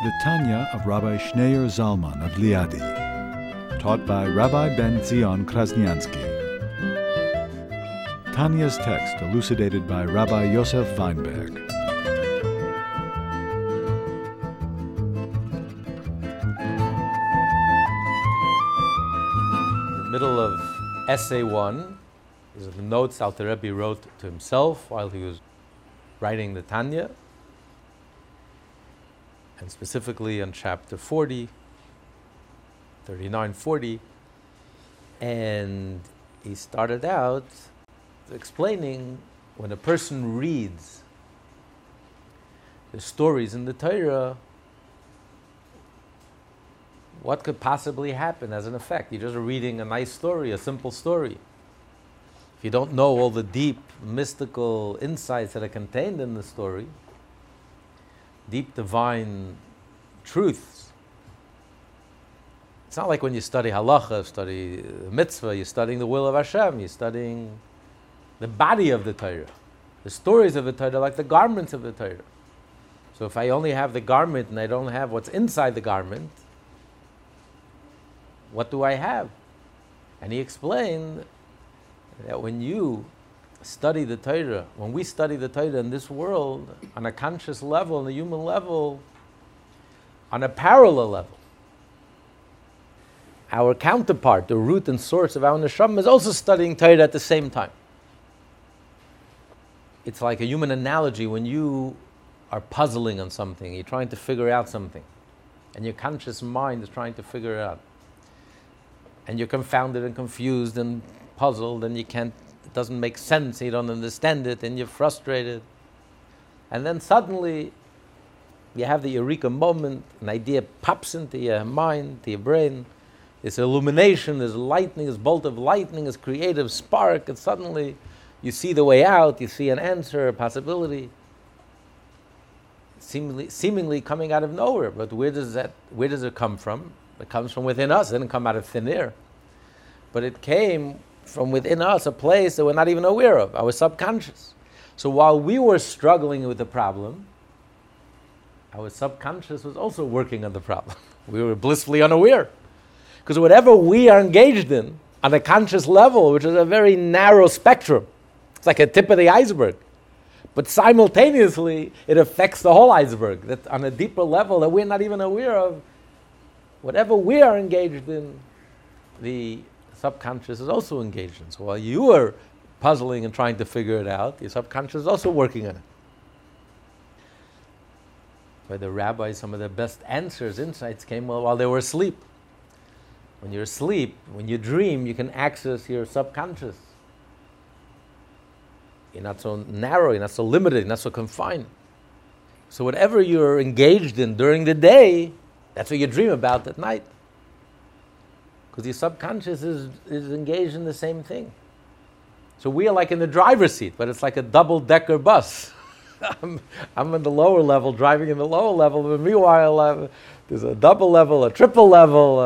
The Tanya of Rabbi Schneur Zalman of Liadi, taught by Rabbi Ben-Zion Krasniansky. Tanya's text elucidated by Rabbi Yosef Weinberg. Middle of Essay 1 is the notes Alter Rebbe wrote to himself while he was writing the Tanya, and specifically on chapter 40, 39, 40, and he started out explaining when a person reads the stories in the Torah, what could possibly happen as an effect? You're just reading a nice story, a simple story. If you don't know all the deep, mystical insights that are contained in the story, deep divine truths, it's not like when you study halacha, study mitzvah, you're studying the will of Hashem, you're studying the body of the Torah, the stories of the Torah, like the garments of the Torah. So if I only have the garment and I don't have what's inside the garment, what do I have? And he explained that when you study the Torah, when we study the Torah in this world, on a conscious level, on a human level, on a parallel level, our counterpart, the root and source of our Neshama, is also studying Torah at the same time. It's like a human analogy when you are puzzling on something, you're trying to figure out something, and your conscious mind is trying to figure it out. And you're confounded and confused and puzzled, and it doesn't make sense, you don't understand it, and you're frustrated. And then suddenly, you have the Eureka moment, an idea pops into your mind, to your brain. It's illumination, there's lightning, there's bolt of lightning, there's creative spark, and suddenly you see the way out, you see an answer, a possibility, seemingly coming out of nowhere. But where does it come from? It comes from within us. It didn't come out of thin air. But it came from within us, a place that we're not even aware of, our subconscious. So while we were struggling with the problem, our subconscious was also working on the problem. We were blissfully unaware. Because whatever we are engaged in, on a conscious level, which is a very narrow spectrum, it's like a tip of the iceberg. But simultaneously, it affects the whole iceberg, that on a deeper level that we're not even aware of. Whatever we are engaged in, the subconscious is also engaged in. So while you are puzzling and trying to figure it out, your subconscious is also working on it. By the rabbis, some of the best answers, insights came while they were asleep. When you're asleep, when you dream, you can access your subconscious. You're not so narrow, you're not so limited, you're not so confined. So whatever you're engaged in during the day, that's what you dream about at night. Because your subconscious is engaged in the same thing. So we are like in the driver's seat, but it's like a double-decker bus. I'm in the lower level, driving in the lower level, but meanwhile, there's a double level, a triple level,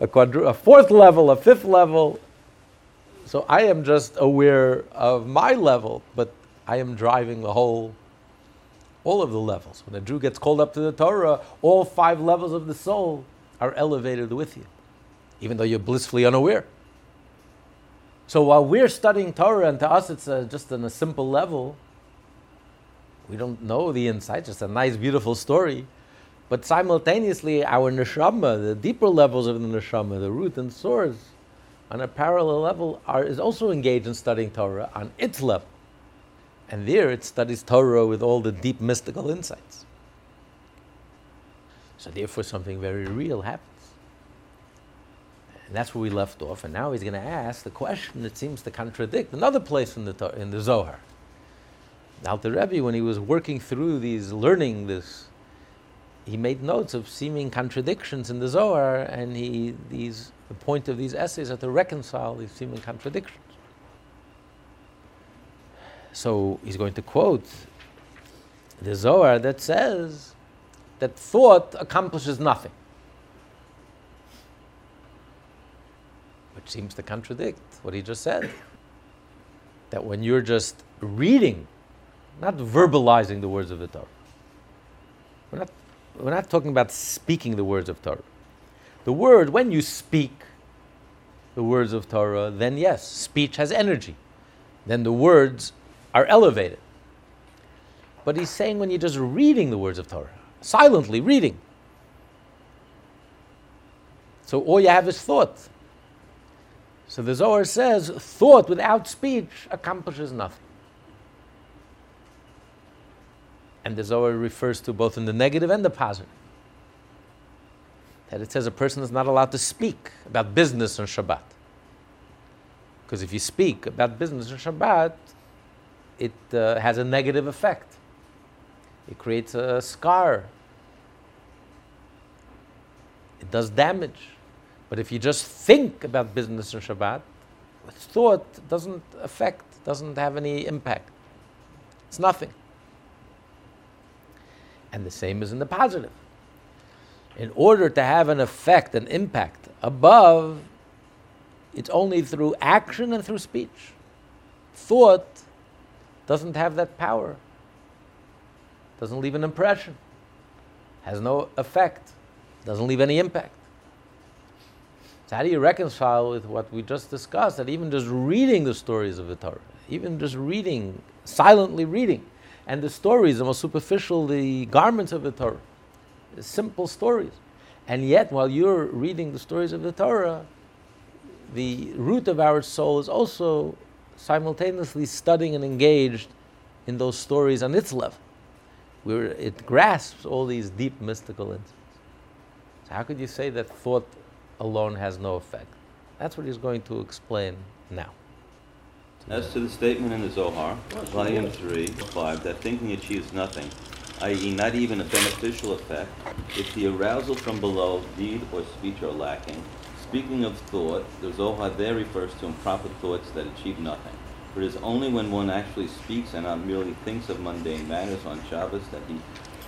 a fourth level, a fifth level. So I am just aware of my level, but I am driving the whole, all of the levels. When a Jew gets called up to the Torah, all 5 levels of the soul are elevated with you, even though you're blissfully unaware. So while we're studying Torah, and to us it's just on a simple level, we don't know the insight, just a nice, beautiful story. But simultaneously, our neshama, the deeper levels of the neshama, the root and source, on a parallel level, is also engaged in studying Torah on its level. And there it studies Torah with all the deep mystical insights. So therefore something very real happens. And that's where we left off. And now he's going to ask the question that seems to contradict another place in the Zohar. Alter Rebbe, when he was working through learning this he made notes of seeming contradictions in the Zohar, and the point of these essays are to reconcile these seeming contradictions. So he's going to quote the Zohar that says that thought accomplishes nothing, which seems to contradict what he just said. That when you're just reading, not verbalizing the words of the Torah, we're not talking about speaking the words of Torah. When you speak the words of Torah, then yes, speech has energy. Then the words are elevated. But he's saying when you're just reading the words of Torah, silently reading, so all you have is thought. So the Zohar says, thought without speech accomplishes nothing. And the Zohar refers to both in the negative and the positive. That it says a person is not allowed to speak about business on Shabbat. Because if you speak about business on Shabbat, it has a negative effect. It creates a scar. It does damage. But if you just think about business on Shabbat, thought doesn't affect, doesn't have any impact. It's nothing. And the same is in the positive. In order to have an effect, an impact above, it's only through action and through speech. Thought doesn't have that power, doesn't leave an impression, has no effect, doesn't leave any impact. So how do you reconcile with what we just discussed, that even just reading the stories of the Torah, even just reading, silently reading, and the stories, the most superficial, the garments of the Torah, the simple stories. And yet, while you're reading the stories of the Torah, the root of our soul is also simultaneously studying and engaged in those stories on its level, where it grasps all these deep mystical insights. So how could you say that thought alone has no effect? That's what he's going to explain now. As to the statement in the Zohar, volume 3, 5, that thinking achieves nothing, i.e. not even a beneficial effect, if the arousal from below, deed or speech are lacking, speaking of thought, the Zohar there refers to improper thoughts that achieve nothing. For it is only when one actually speaks and not merely thinks of mundane matters on Shabbos that he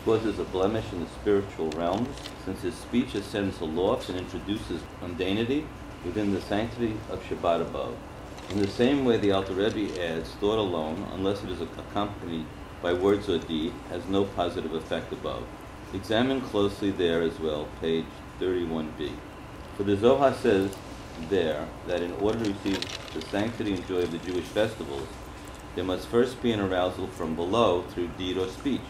causes a blemish in the spiritual realms, since his speech ascends aloft and introduces mundanity within the sanctity of Shabbat above. In the same way, the Alter Rebbe adds, thought alone, unless it is accompanied by words or deed, has no positive effect above. Examine closely there as well, page 31b. For the Zohar says there that in order to receive the sanctity and joy of the Jewish festivals, there must first be an arousal from below through deed or speech.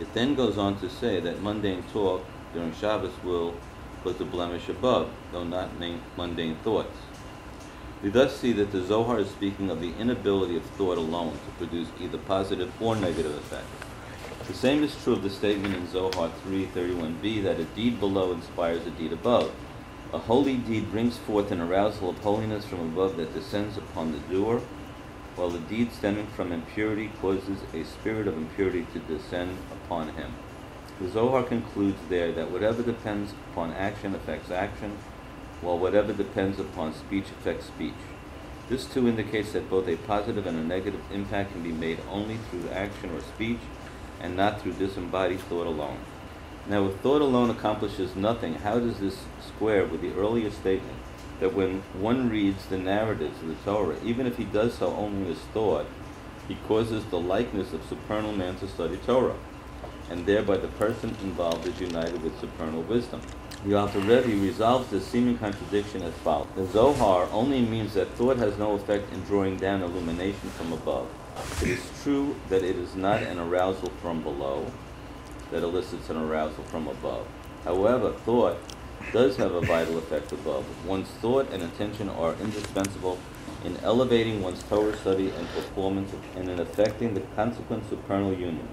It then goes on to say that mundane talk during Shabbos will put the blemish above, though not named mundane thoughts. We thus see that the Zohar is speaking of the inability of thought alone to produce either positive or negative effect. The same is true of the statement in Zohar 3:31b that a deed below inspires a deed above. A holy deed brings forth an arousal of holiness from above that descends upon the doer, while the deed stemming from impurity causes a spirit of impurity to descend upon him. The Zohar concludes there that whatever depends upon action affects action, while whatever depends upon speech affects speech. This too indicates that both a positive and a negative impact can be made only through action or speech, and not through disembodied thought alone. Now, if thought alone accomplishes nothing, how does this square with the earlier statement that when one reads the narratives of the Torah, even if he does so only with thought, he causes the likeness of supernal man to study Torah, and thereby the person involved is united with supernal wisdom? The Alter Rebbe resolves this seeming contradiction as follows. The Zohar only means that thought has no effect in drawing down illumination from above. It is true that it is not an arousal from below that elicits an arousal from above. However, thought does have a vital effect above. One's thought and attention are indispensable in elevating one's Torah study and performance and in affecting the consequent supernal unions.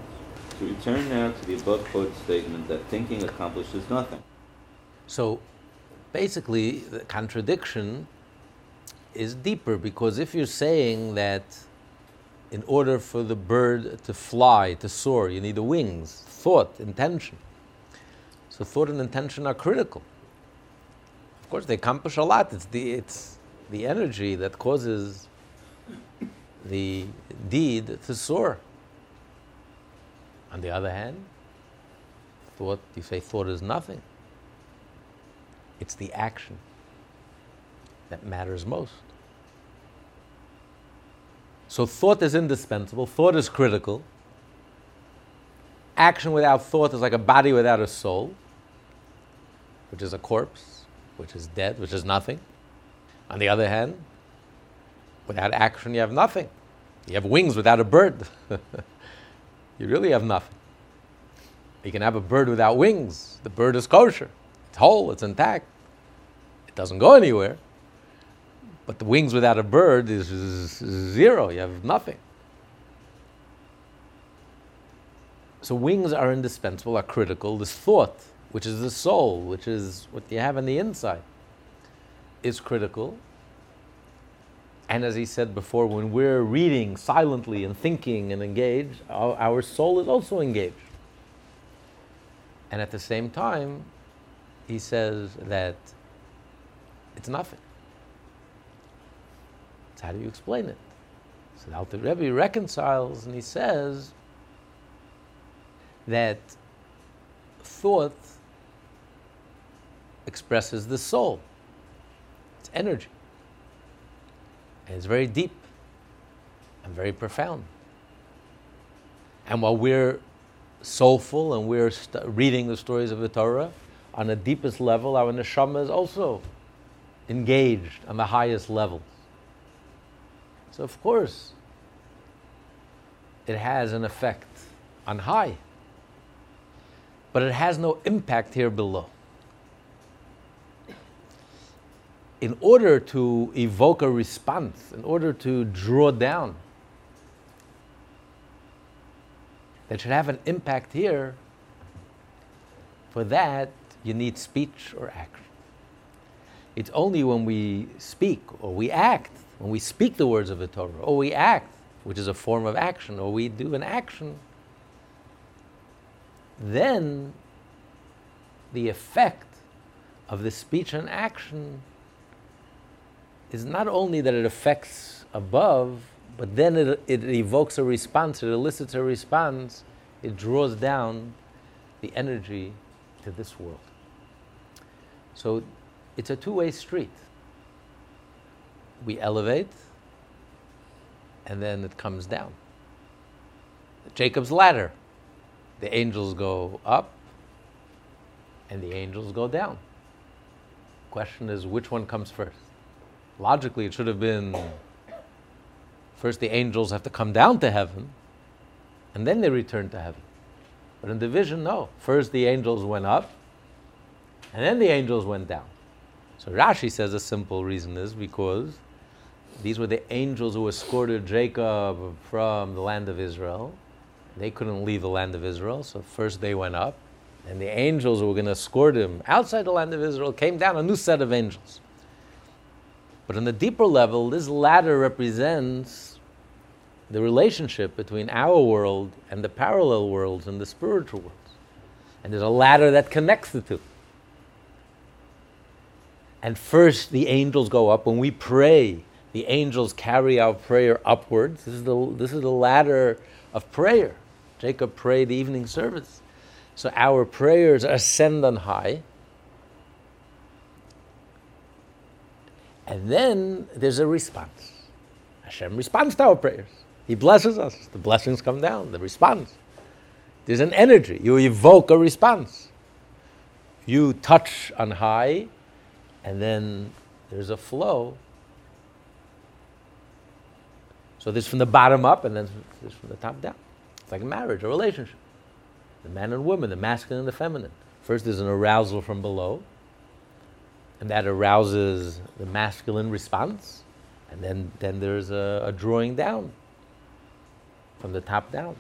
To return now to the above quoted statement that thinking accomplishes nothing. So basically, the contradiction is deeper, because if you're saying that in order for the bird to fly, to soar, you need the wings, thought, intention, So thought and intention are critical. Of course, they accomplish a lot. It's the energy that causes the deed to soar. On the other hand, thought, you say thought is nothing. It's the action that matters most. So thought is indispensable, thought is critical. Action without thought is like a body without a soul, which is a corpse, which is dead, which is nothing. On the other hand, without action you have nothing. You have wings without a bird. You really have nothing. You can have a bird without wings. The bird is kosher. It's whole, it's intact. It doesn't go anywhere. But the wings without a bird is zero. You have nothing. So wings are indispensable, are critical. This thought, which is the soul, which is what you have on the inside, is critical. And as he said before, when we're reading silently and thinking and engaged, our soul is also engaged. And at the same time, he says that it's nothing. It's how do you explain it? So the Alter Rebbe reconciles and he says that thought expresses the soul. It's energy. And it's very deep and very profound. And while we're soulful and we're reading the stories of the Torah, on the deepest level, our neshama is also engaged on the highest levels. So of course, it has an effect on high. But it has no impact here below. In order to evoke a response, in order to draw down, that should have an impact here, for that you need speech or action. It's only when we speak or we act, when we speak the words of the Torah, or we act, which is a form of action, or we do an action, then the effect of the speech and action is not only that it affects above, but then it evokes a response, it elicits a response, it draws down the energy to this world. So it's a two-way street. We elevate, and then it comes down. Jacob's ladder. The angels go up, and the angels go down. The question is, which one comes first? Logically, it should have been first the angels have to come down to heaven, and then they return to heaven. But in the vision, no. First the angels went up, and then the angels went down. So Rashi says a simple reason is because these were the angels who escorted Jacob from the land of Israel. They couldn't leave the land of Israel, so first they went up, and the angels who were going to escort him outside the land of Israel came down, a new set of angels. But on the deeper level, this ladder represents the relationship between our world and the parallel worlds and the spiritual worlds. And there's a ladder that connects the two. And first the angels go up. When we pray, the angels carry our prayer upwards. This is the ladder of prayer. Jacob prayed the evening service. So our prayers ascend on high. And then there's a response. Hashem responds to our prayers. He blesses us. The blessings come down, the response. There's an energy. You evoke a response. You touch on high, and then there's a flow. So there's from the bottom up, and then there's from the top down. It's like a marriage, a relationship. The man and woman, the masculine and the feminine. First there's an arousal from below. And that arouses the masculine response. And then there's a drawing down from the top down.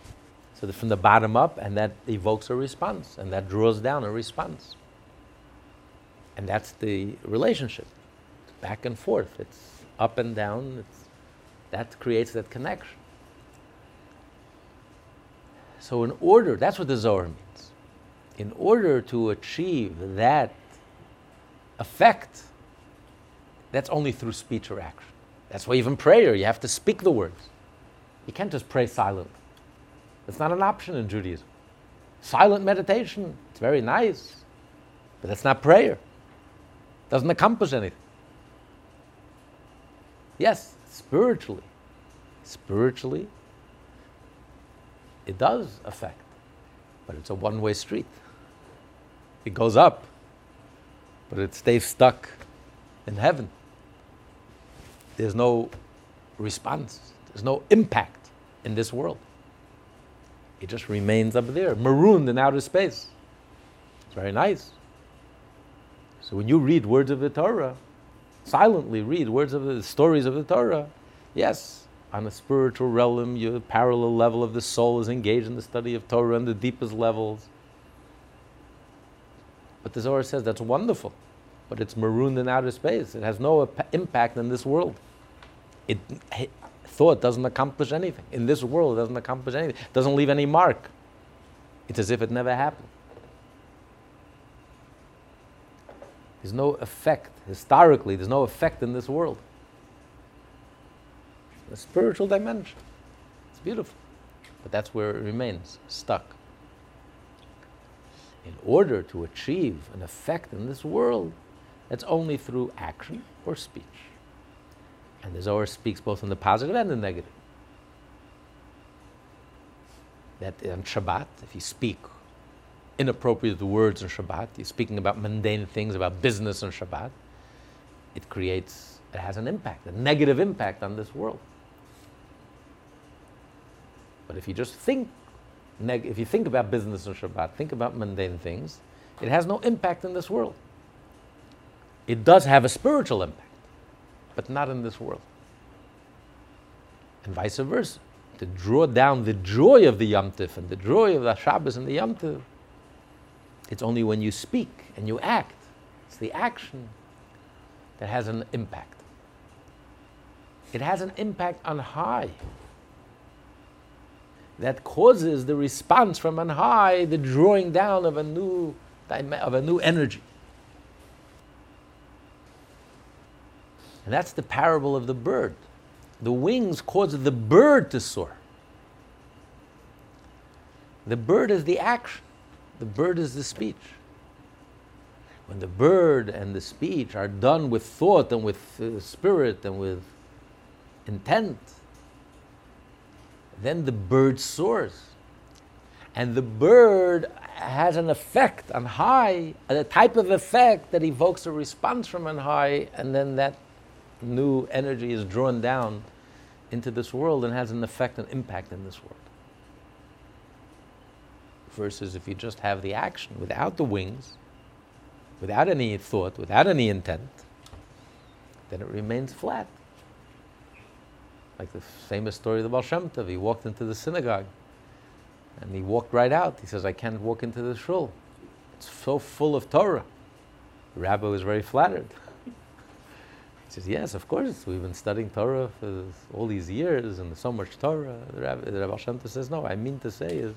So from the bottom up, and that evokes a response. And that draws down a response. And that's the relationship. It's back and forth. It's up and down. That creates that connection. So that's what the Zohar means. in order to achieve that effect, that's only through speech or action. That's why even prayer, you have to speak the words. You can't just pray silently. It's not an option in Judaism. Silent meditation, it's very nice, but that's not prayer. It doesn't accomplish anything. Yes, spiritually, it does affect, but it's a one-way street. It goes up, but it stays stuck in heaven. There's no response. There's no impact in this world. It just remains up there, marooned in outer space. It's very nice. So when you read words of the Torah, silently read words of the stories of the Torah, yes, on a spiritual realm, your parallel level of the soul is engaged in the study of Torah on the deepest levels. But the Zohar says that's wonderful, but it's marooned in outer space. It has no impact in this world. Thought doesn't accomplish anything. In this world, it doesn't accomplish anything. It doesn't leave any mark. It's as if it never happened. There's no effect. Historically, there's no effect in this world. A spiritual dimension. It's beautiful. But that's where it remains, stuck. In order to achieve an effect in this world, that's only through action or speech. And the Zohar speaks both in the positive and the negative. That on Shabbat, if you speak inappropriate words on Shabbat, you're speaking about mundane things, about business on Shabbat, it has an impact, a negative impact on this world. But if you just think about business on Shabbat, think about mundane things, it has no impact in this world. It does have a spiritual impact, but not in this world. And vice versa. To draw down the joy of the Yom Tov and the joy of the Shabbos and the Yom Tov, it's only when you speak and you act. It's the action that has an impact. It has an impact on high that causes the response from on high, the drawing down of a new energy. And that's the parable of the bird. The wings cause the bird to soar. The bird is the action. The bird is the speech. When the bird and the speech are done with thought and with spirit and with intent, then the bird soars. And the bird has an effect on high, a type of effect that evokes a response from on high, and then that new energy is drawn down into this world and has an effect and impact in this world. Versus if you just have the action without the wings, without any thought, without any intent, then it remains flat. Like the famous story of the Baal Shem Tov. He walked into the synagogue and he walked right out. He says, I can't walk into the shul. It's so full of Torah. The rabbi was very flattered. He says, yes, of course, we've been studying Torah for all these years and so much Torah. The Baal Shem Tov says, no, I mean to say is,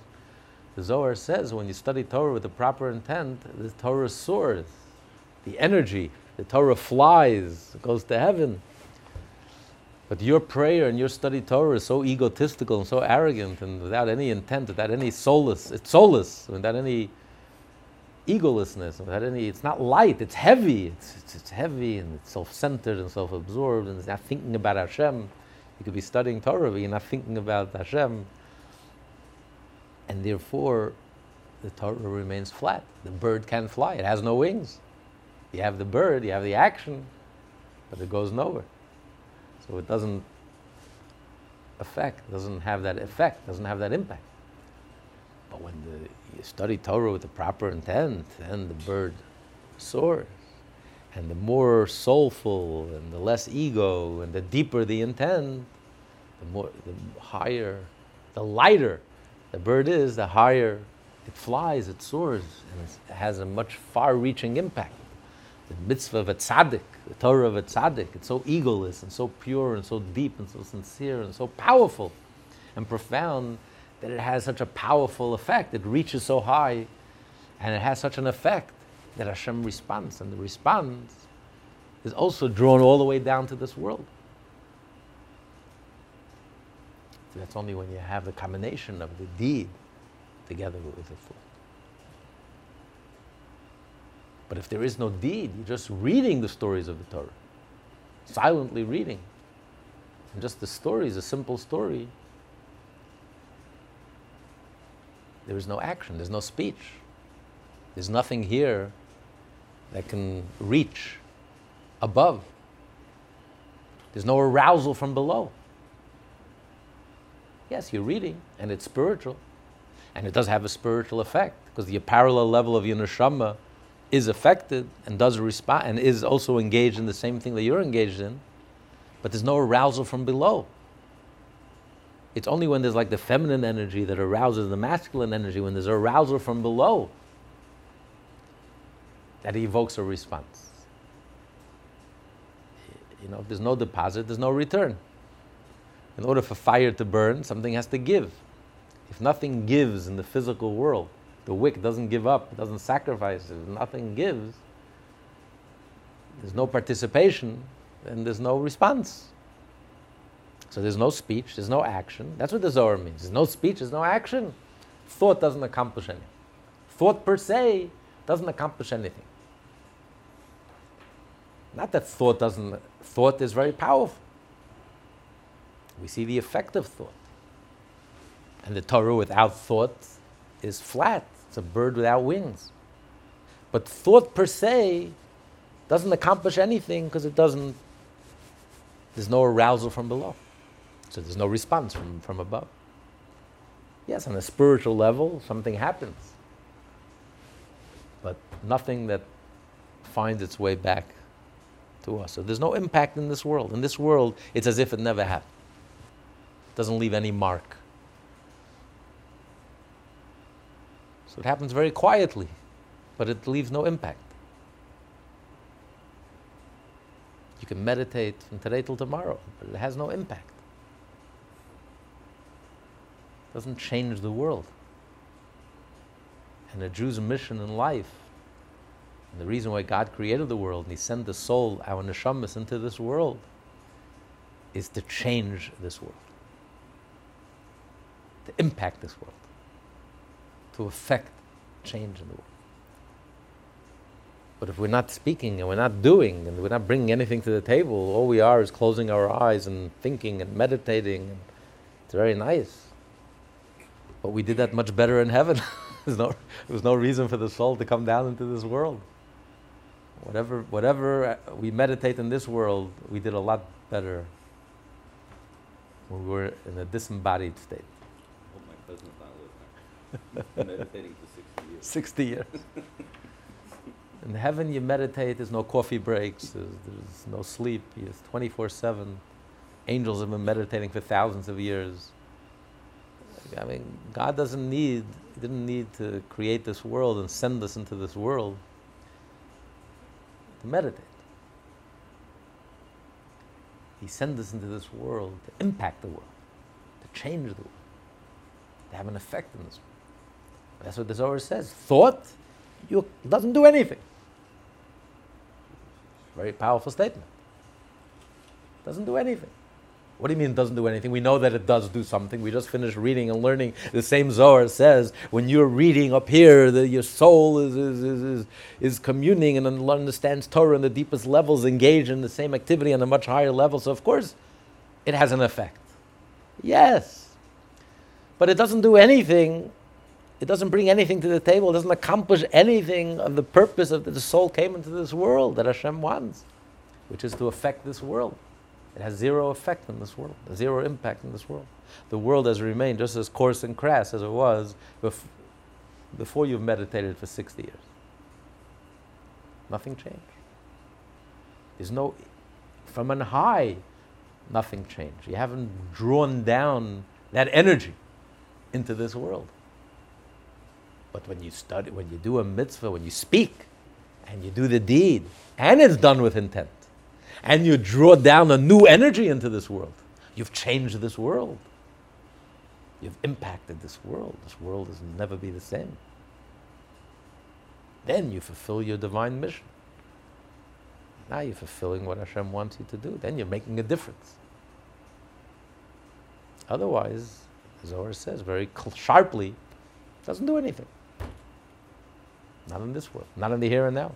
the Zohar says when you study Torah with the proper intent, the Torah soars. The energy, the Torah flies, goes to heaven. But your prayer and your study Torah is so egotistical and so arrogant and without any intent, without any solace. It's soulless, without any egolessness, it's not light, it's heavy. It's heavy and it's self-centered and self-absorbed and it's not thinking about Hashem. You could be studying Torah, but you're not thinking about Hashem. And therefore, the Torah remains flat. The bird can't fly. It has no wings. You have the bird, you have the action, but it goes nowhere. So it doesn't affect, doesn't have that effect, doesn't have that impact. But when you study Torah with the proper intent, then the bird soars. And the more soulful and the less ego and the deeper the intent, the higher, the lighter the bird is, the higher it flies, it soars, and it has a much far-reaching impact. The mitzvah of a tzaddik, the Torah of a tzaddik, it's so egoless and so pure and so deep and so sincere and so powerful and profound that it has such a powerful effect. It reaches so high And it has such an effect that Hashem responds. And the response is also drawn all the way down to this world. So that's only when you have the combination of the deed together with the thought. But if there is no deed, you're just reading the stories of the Torah, silently reading. And just the story is a simple story. There is no action, there's no speech. There's nothing here that can reach above. There's no arousal from below. Yes, you're reading, and it's spiritual. And it does have a spiritual effect, because the parallel level of your neshama is affected and does respond and is also engaged in the same thing that you're engaged in, but there's no arousal from below. It's only when there's like the feminine energy that arouses the masculine energy, when there's arousal from below, that evokes a response. You know, if there's no deposit, there's no return. In order for fire to burn, something has to give. If nothing gives in the physical world, the wick doesn't give up, it doesn't sacrifice, if nothing gives, there's no participation, and there's no response. So there's no speech, there's no action. That's what the Zohar means. There's no speech, there's no action. Thought doesn't accomplish anything. Thought per se doesn't accomplish anything. Not that thought doesn't... Thought is very powerful. We see the effect of thought. And the Torah without thought is flat. It's a bird without wings. But thought per se doesn't accomplish anything because it doesn't... There's no arousal from below. So there's no response from above. Yes, on a spiritual level, something happens. But nothing that finds its way back to us. So there's no impact in this world. In this world, it's as if it never happened. It doesn't leave any mark. So it happens very quietly, but it leaves no impact. You can meditate from today till tomorrow, but it has no impact. It doesn't change the world. And a Jew's mission in life, and the reason why God created the world and He sent the soul, our neshamas, into this world, is to change this world, to impact this world, to affect change in the world. But if we're not speaking and we're not doing and we're not bringing anything to the table, all we are is closing our eyes and thinking and meditating. It's very nice. But we did that much better in heaven. There was no reason for the soul to come down into this world. Whatever we meditate in this world, we did a lot better when we were in a disembodied state. Well, my cousin's not living there. Meditating for 60 years. 60 years. In heaven you meditate, there's no coffee breaks, there's no sleep, it's 24/7. Angels have been meditating for thousands of years. I mean, God didn't need to create this world and send us into this world to meditate. He sent us into this world to impact the world, to change the world, to have an effect in this world. That's what the Zohar says. Thought doesn't do anything. Very powerful statement. Doesn't do anything. What do you mean it doesn't do anything? We know that it does do something. We just finished reading and learning. The same Zohar says, when you're reading up here, your soul is communing and understands Torah in the deepest levels, engaged in the same activity on a much higher level. So of course, it has an effect. Yes. But it doesn't do anything. It doesn't bring anything to the table. It doesn't accomplish anything of the purpose of that the soul came into this world that Hashem wants, which is to affect this world. It has zero effect in this world, zero impact in this world. The world has remained just as coarse and crass as it was before you've meditated for 60 years. Nothing changed. There's no, from on high, nothing changed. You haven't drawn down that energy into this world. But when you study, when you do a mitzvah, when you speak, and you do the deed, and it's done with intent, and you draw down a new energy into this world. You've changed this world. You've impacted this world. This world will never be the same. then you fulfill your divine mission. Now you're fulfilling what Hashem wants you to do. Then you're making a difference. Otherwise, as Zohar says very sharply, it doesn't do anything. Not in this world, not in the here and now.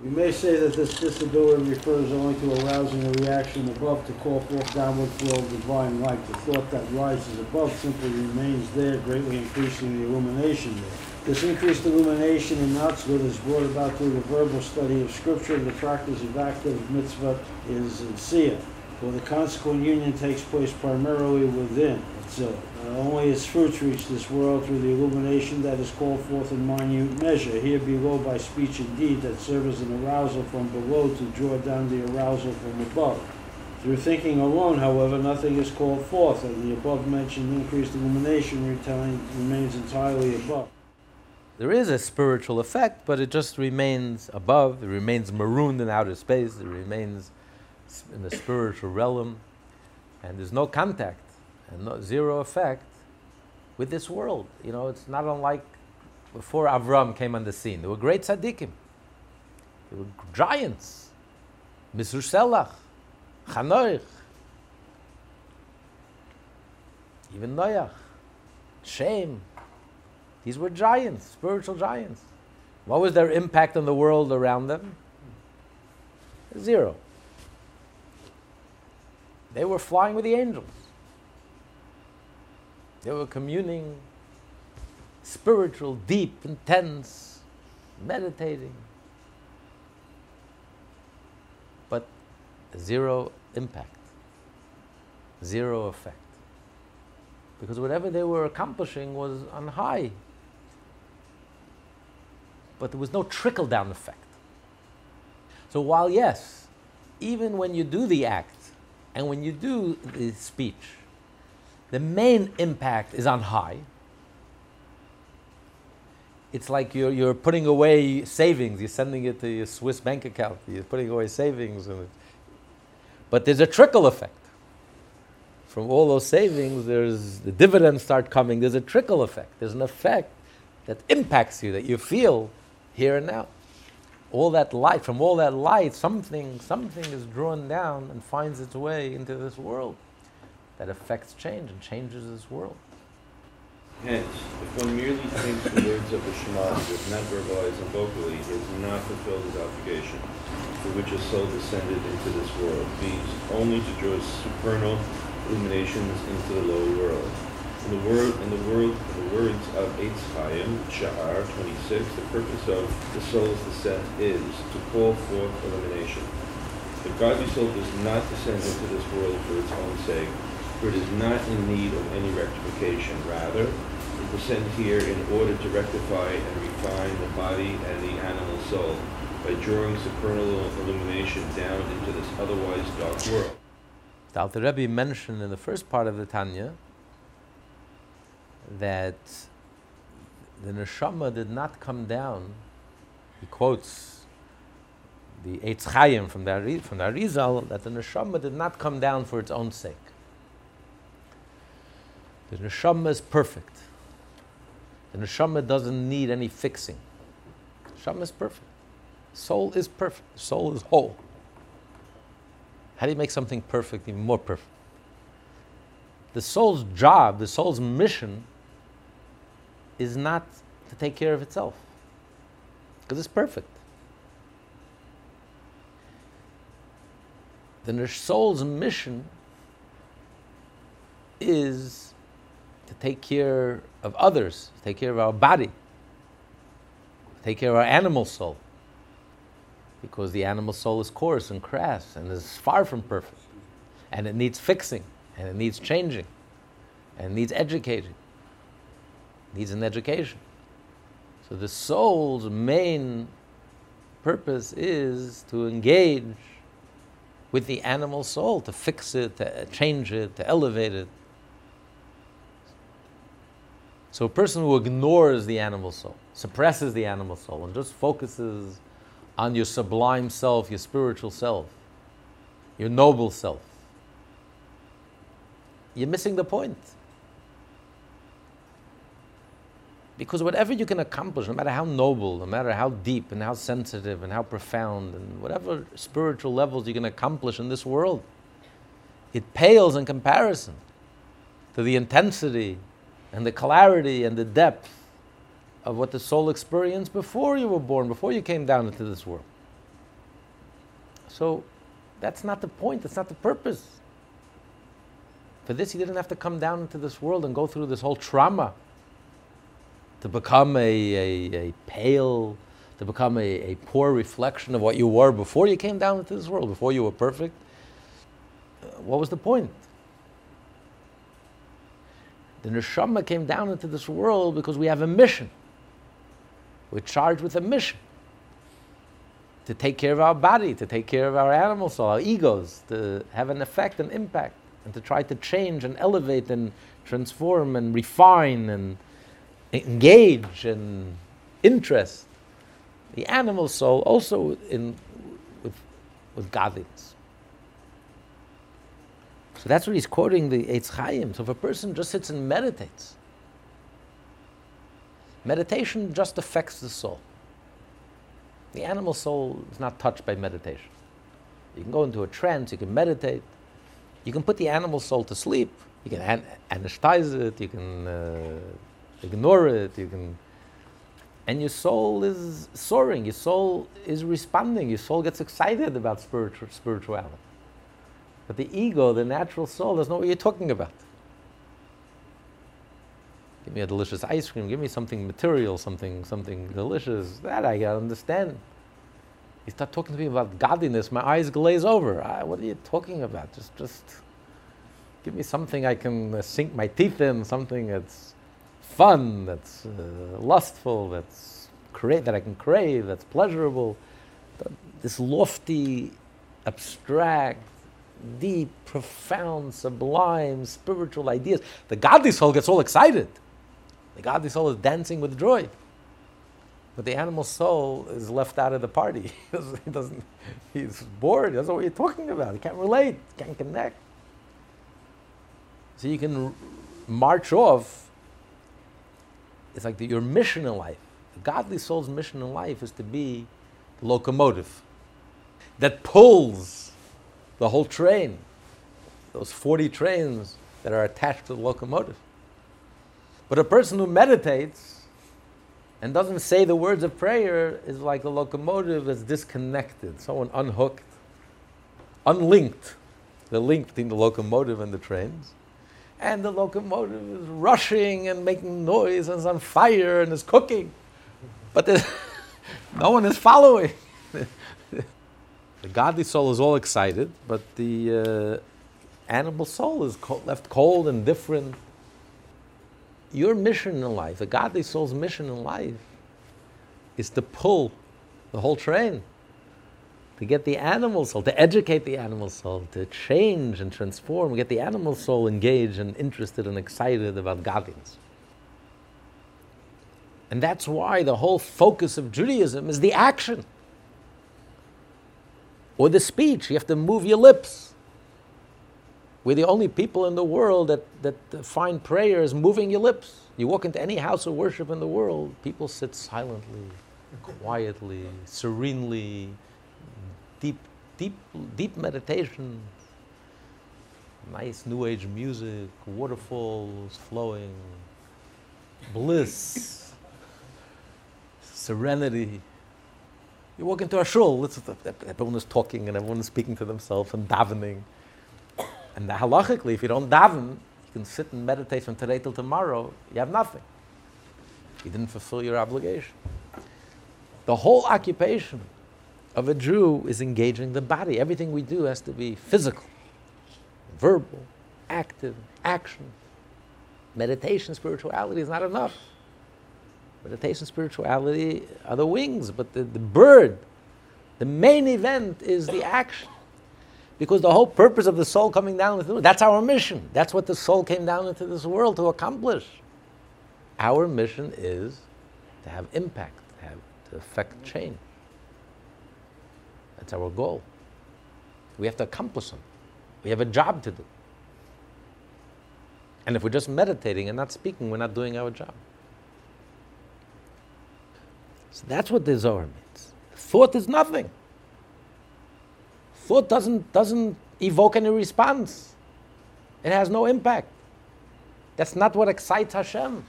We may say that this disability refers only to arousing a reaction above to call forth downward flow of divine light. The thought that rises above simply remains there, greatly increasing the illumination there. This increased illumination in Atzlut is brought about through the verbal study of Scripture. The practice of active mitzvah is in Siyah, for the consequent union takes place primarily within Atzlut. Only its fruits reach this world through the illumination that is called forth in minute measure, here below by speech and deed, that serve as an arousal from below to draw down the arousal from above. Through thinking alone, however, nothing is called forth, and the above-mentioned increased illumination remains entirely above. There is a spiritual effect, but it just remains above, it remains marooned in outer space, it remains in the spiritual realm, and there's no contact. And no, zero effect with this world. You know, it's not unlike before Avram came on the scene. There were great tzaddikim. There were giants. Mizur Selach, Chanoich, even Noach, Shem. These were giants, spiritual giants. What was their impact on the world around them? Zero. They were flying with the angels. They were communing, spiritual, deep, intense, meditating. But zero impact, zero effect. Because whatever they were accomplishing was on high. But there was no trickle-down effect. So while yes, even when you do the act and when you do the speech, the main impact is on high. It's like you're putting away savings. You're sending it to your Swiss bank account. You're putting away savings. But there's a trickle effect. From all those savings, the dividends start coming. There's a trickle effect. There's an effect that impacts you, that you feel here and now. All that light, from all that light, something is drawn down and finds its way into this world. That affects change and changes this world. Hence, if one merely thinks the words of the Shema does not verbalize and vocally, he has not fulfilled his obligation for which his soul descended into this world, being only to draw supernal illuminations into the lower world. In the words of Eitz Hayim, Shaar 26, the purpose of the soul's descent is to call forth illumination. The godly soul does not descend into this world for its own sake, for it is not in need of any rectification. Rather, it descends here in order to rectify and refine the body and the animal soul by drawing supernal illumination down into this otherwise dark world. The Alter Rebbe mentioned in the first part of the Tanya that the Neshama did not come down. He quotes the Eitz Chaim from the Arizal, that the Neshama did not come down for its own sake. The Neshama is perfect. The Neshama doesn't need any fixing. The Neshama is perfect. Soul is perfect. Soul is whole. How do you make something perfect even more perfect? The soul's job, the soul's mission is not to take care of itself, because it's perfect. The soul's mission is to take care of others, take care of our body, take care of our animal soul, because the animal soul is coarse and crass and is far from perfect, and it needs fixing, and it needs changing, and it needs educating, it needs an education. So the soul's main purpose is to engage with the animal soul, to fix it, to change it, to elevate it. So a person who ignores the animal soul, suppresses the animal soul, and just focuses on your sublime self, your spiritual self, your noble self, you're missing the point. Because whatever you can accomplish, no matter how noble, no matter how deep and how sensitive and how profound and whatever spiritual levels you can accomplish in this world, it pales in comparison to the intensity and the clarity and the depth of what the soul experienced before you were born, before you came down into this world. So that's not the point, that's not the purpose. For this, he didn't have to come down into this world and go through this whole trauma to become a pale, to become a poor reflection of what you were before you came down into this world, before you were perfect. What was the point? The Neshama came down into this world because we have a mission. We're charged with a mission. To take care of our body, to take care of our animal soul, our egos, to have an effect, an impact, and to try to change and elevate and transform and refine and engage and interest the animal soul also with godliness. So that's what he's quoting the Eitz Hayim. So if a person just sits and meditates, meditation just affects the soul. The animal soul is not touched by meditation. You can go into a trance, you can meditate, you can put the animal soul to sleep, you can anesthetize it, you can ignore it, and your soul is soaring, your soul is responding, your soul gets excited about spirituality. But the ego, the natural soul, doesn't know what you're talking about. Give me a delicious ice cream, give me something material, something delicious, that I gotta understand. You start talking to me about godliness, my eyes glaze over. What are you talking about? Just give me something I can sink my teeth in, something that's fun, that's lustful, that I can crave, that's pleasurable. This lofty, abstract, deep, profound, sublime, spiritual ideas. The godly soul gets all excited. The godly soul is dancing with joy. But the animal soul is left out of the party. He's bored. He doesn't know what you're talking about. He can't relate, can't connect. So you can march off. It's like your mission in life. The godly soul's mission in life is to be the locomotive that pulls the whole train, those 40 trains that are attached to the locomotive. But a person who meditates and doesn't say the words of prayer is like the locomotive that's disconnected, someone unhooked, unlinked, the link between the locomotive and the trains. And the locomotive is rushing and making noise and is on fire and is cooking. But no one is following. The godly soul is all excited, but the animal soul is left cold and indifferent. Your mission in life, the godly soul's mission in life, is to pull the whole train, to get the animal soul, to educate the animal soul, to change and transform, get the animal soul engaged and interested and excited about godliness. And that's why the whole focus of Judaism is the action. Or the speech, you have to move your lips. We're the only people in the world that find prayer is moving your lips. You walk into any house of worship in the world, people sit silently, quietly, serenely, deep meditation, nice New Age music, waterfalls flowing, bliss, serenity. You walk into a shul, everyone is talking and everyone is speaking to themselves and davening. And halachically, if you don't daven, you can sit and meditate from today till tomorrow, you have nothing. You didn't fulfill your obligation. The whole occupation of a Jew is engaging the body. Everything we do has to be physical, verbal, active, action. Meditation, spirituality is not enough. Meditation, spirituality are the wings, but the bird, the main event is the action. Because the whole purpose of the soul coming down into the world, that's our mission. That's what the soul came down into this world to accomplish. Our mission is to have impact, to affect change. That's our goal. We have to accomplish something. We have a job to do. And if we're just meditating and not speaking, we're not doing our job. So that's what the Zohar means. Thought is nothing. Thought doesn't evoke any response. It has no impact. That's not what excites Hashem.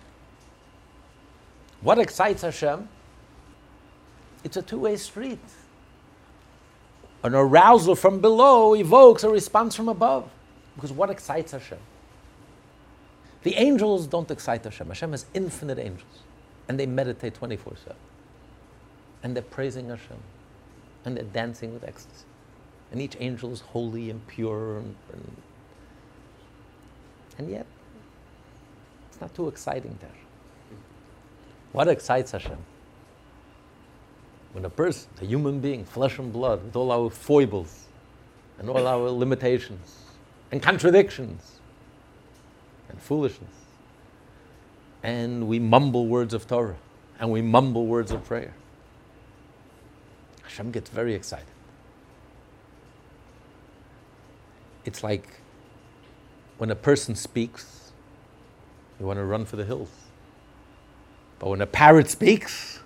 What excites Hashem? It's a two-way street. An arousal from below evokes a response from above. Because what excites Hashem? The angels don't excite Hashem. Hashem has infinite angels. And they meditate 24/7. And they're praising Hashem. And they're dancing with ecstasy. And each angel is holy and pure. And yet, it's not too exciting there. What excites Hashem? When a person, a human being, flesh and blood, with all our foibles and all our limitations and contradictions and foolishness, and we mumble words of Torah and we mumble words of prayer, Hashem gets very excited. It's like when a person speaks, you want to run for the hills. But when a parrot speaks,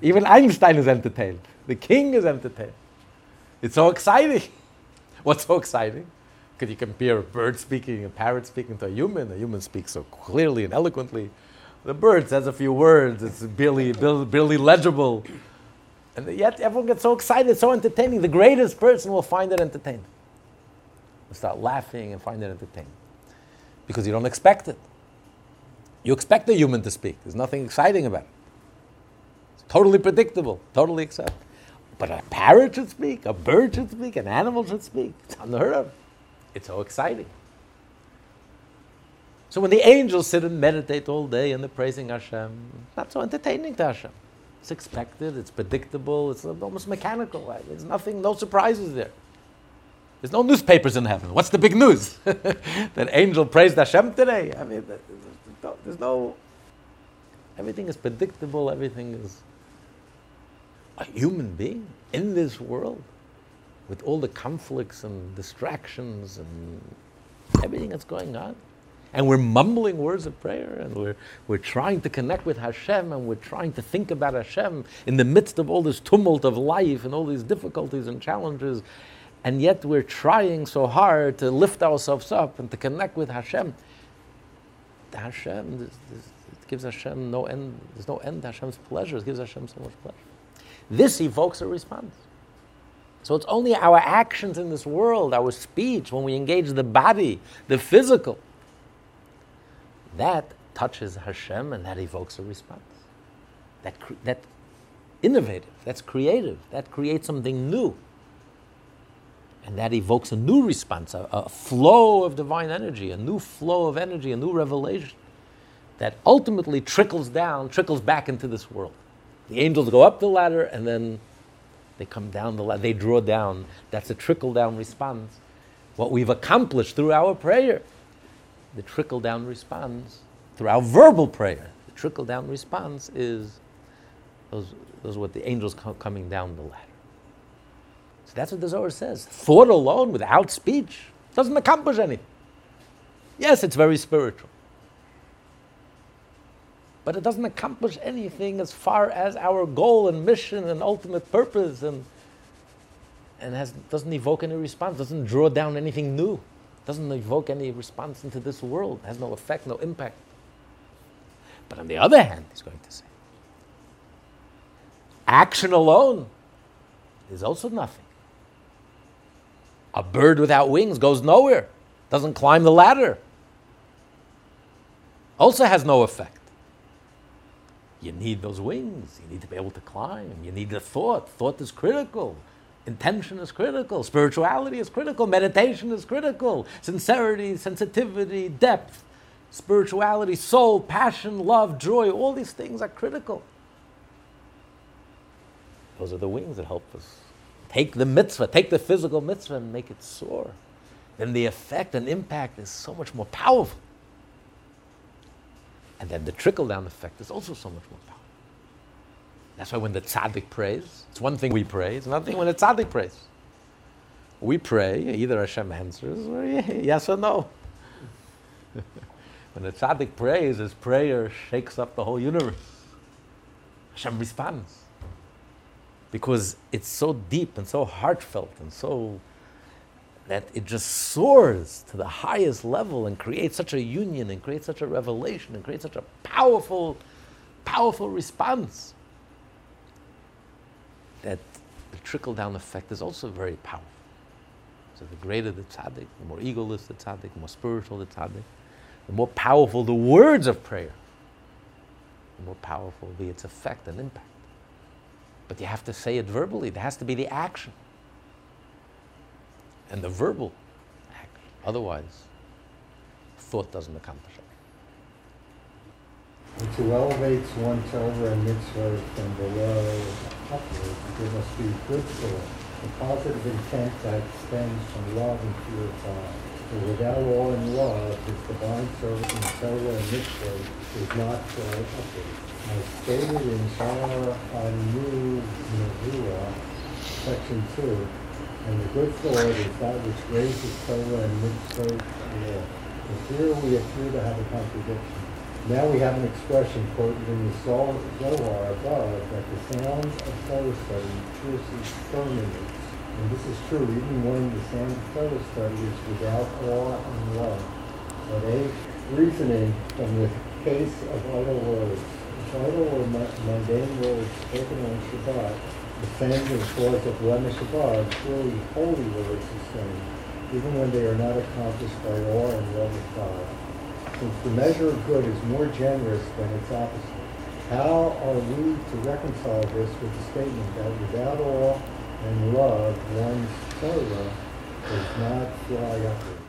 even Einstein is entertained. The king is entertained. It's so exciting. What's so exciting? Because you compare a bird speaking, a parrot speaking to a human. A human speaks so clearly and eloquently. The bird says a few words. It's barely legible. And yet everyone gets so excited, so entertaining. The greatest person will find it entertaining. Will start laughing and find it entertaining. Because you don't expect it. You expect a human to speak. There's nothing exciting about it. It's totally predictable, totally accepted. But a parrot should speak, a bird should speak, an animal should speak. It's unheard of. It's so exciting. So when the angels sit and meditate all day and they're praising Hashem, it's not so entertaining to Hashem. It's expected, it's predictable, it's almost mechanical. Right? There's nothing, no surprises there. There's no newspapers in heaven. What's the big news? That angel praised Hashem today. I mean, there's no... Everything is predictable, everything is... A human being in this world, with all the conflicts and distractions and everything that's going on, and we're mumbling words of prayer, and we're trying to connect with Hashem, and we're trying to think about Hashem in the midst of all this tumult of life and all these difficulties and challenges, and yet we're trying so hard to lift ourselves up and to connect with Hashem. It gives Hashem no end. There's no end to Hashem's pleasure. It gives Hashem so much pleasure. This evokes a response. So it's only our actions in this world, our speech, when we engage the body, the physical, that touches Hashem and that evokes a response. That's innovative, that's creative, that creates something new. And that evokes a new response, a flow of divine energy, a new flow of energy, a new revelation that ultimately trickles down, trickles back into this world. The angels go up the ladder and then they come down the ladder. They draw down. That's a trickle-down response. What we've accomplished through our prayer, the trickle-down response, through our verbal prayer, the trickle-down response is those are what the angels coming down the ladder. So that's what the Zohar says. Thought alone, without speech, doesn't accomplish anything. Yes, it's very spiritual. But it doesn't accomplish anything as far as our goal and mission and ultimate purpose, and doesn't evoke any response, doesn't draw down anything new, doesn't evoke any response into this world, has no effect, no impact. But on the other hand, he's going to say, action alone is also nothing. A bird without wings goes nowhere, doesn't climb the ladder, also has no effect. You need those wings, you need to be able to climb, you need the thought. Thought is critical, intention is critical, spirituality is critical, meditation is critical, sincerity, sensitivity, depth, spirituality, soul, passion, love, joy, all these things are critical. Those are the wings that help us. Take the mitzvah, take the physical mitzvah and make it soar. Then the effect and impact is so much more powerful. And then the trickle-down effect is also so much more powerful. That's why when the tzaddik prays, it's one thing we pray, it's another thing when the tzaddik prays. We pray, either Hashem answers, or yes or no. When the tzaddik prays, his prayer shakes up the whole universe. Hashem responds. Because it's so deep and so heartfelt and so that it just soars to the highest level and creates such a union and creates such a revelation and creates such a powerful, powerful response that the trickle-down effect is also very powerful. So the greater the tzaddik, the more egoless the tzaddik, the more spiritual the tzaddik, the more powerful the words of prayer, the more powerful will be its effect and impact. But you have to say it verbally. There has to be the action and the verbal act. Otherwise, thought doesn't accomplish it. It elevates one Torah and mitzvah from below upward. There must be good thought, a positive intent that stems from love and pure thought. And without all in love, this divine service in Torah and mitzvah is not fly upward. As stated in Shaar HaNevuah, section 2, and the good thought is that which raises Torah and mitzvah to the air. But here we appear to have a contradiction. Now we have an expression quoted in the Zohar above that the sound of Torah study pierces firmament. And this is true even when the sound of Torah study is without awe and love, but a reasoning from the case of idle words. Idle or mundane words spoken on Shabbat, the same as words of blemish above, surely holy words the same, even when they are not accomplished by awe and love of God. Since the measure of good is more generous than its opposite, how are we to reconcile this with the statement that without awe and love, one's Torah does not fly upward?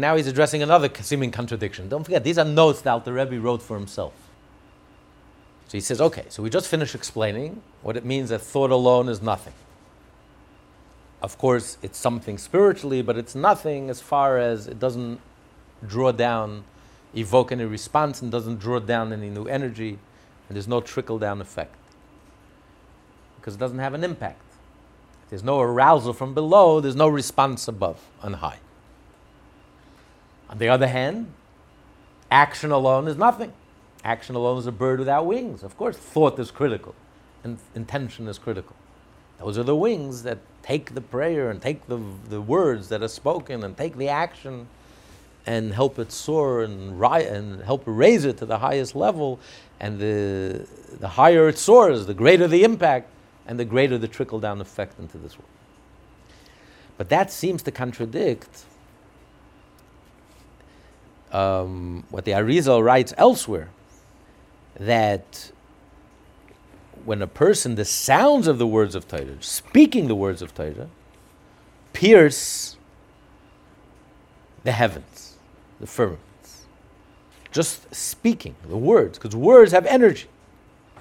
Now he's addressing another seeming contradiction. Don't forget, these are notes that Alter Rebbe wrote for himself. So he says, okay, so we just finished explaining what it means that thought alone is nothing. Of course, it's something spiritually, but it's nothing as far as it doesn't draw down, evoke any response, and doesn't draw down any new energy, and there's no trickle-down effect. Because it doesn't have an impact. There's no arousal from below, there's no response above on high. On the other hand, action alone is nothing. Action alone is a bird without wings. Of course, thought is critical and intention is critical. Those are the wings that take the prayer and take the words that are spoken and take the action and help it soar and help raise it to the highest level. And the higher it soars, the greater the impact and the greater the trickle-down effect into this world. But that seems to contradict what the Arizal writes elsewhere, that when a person, the sounds of the words of Torah, speaking the words of Torah, pierce the heavens, the firmaments. Just speaking the words, because words have energy.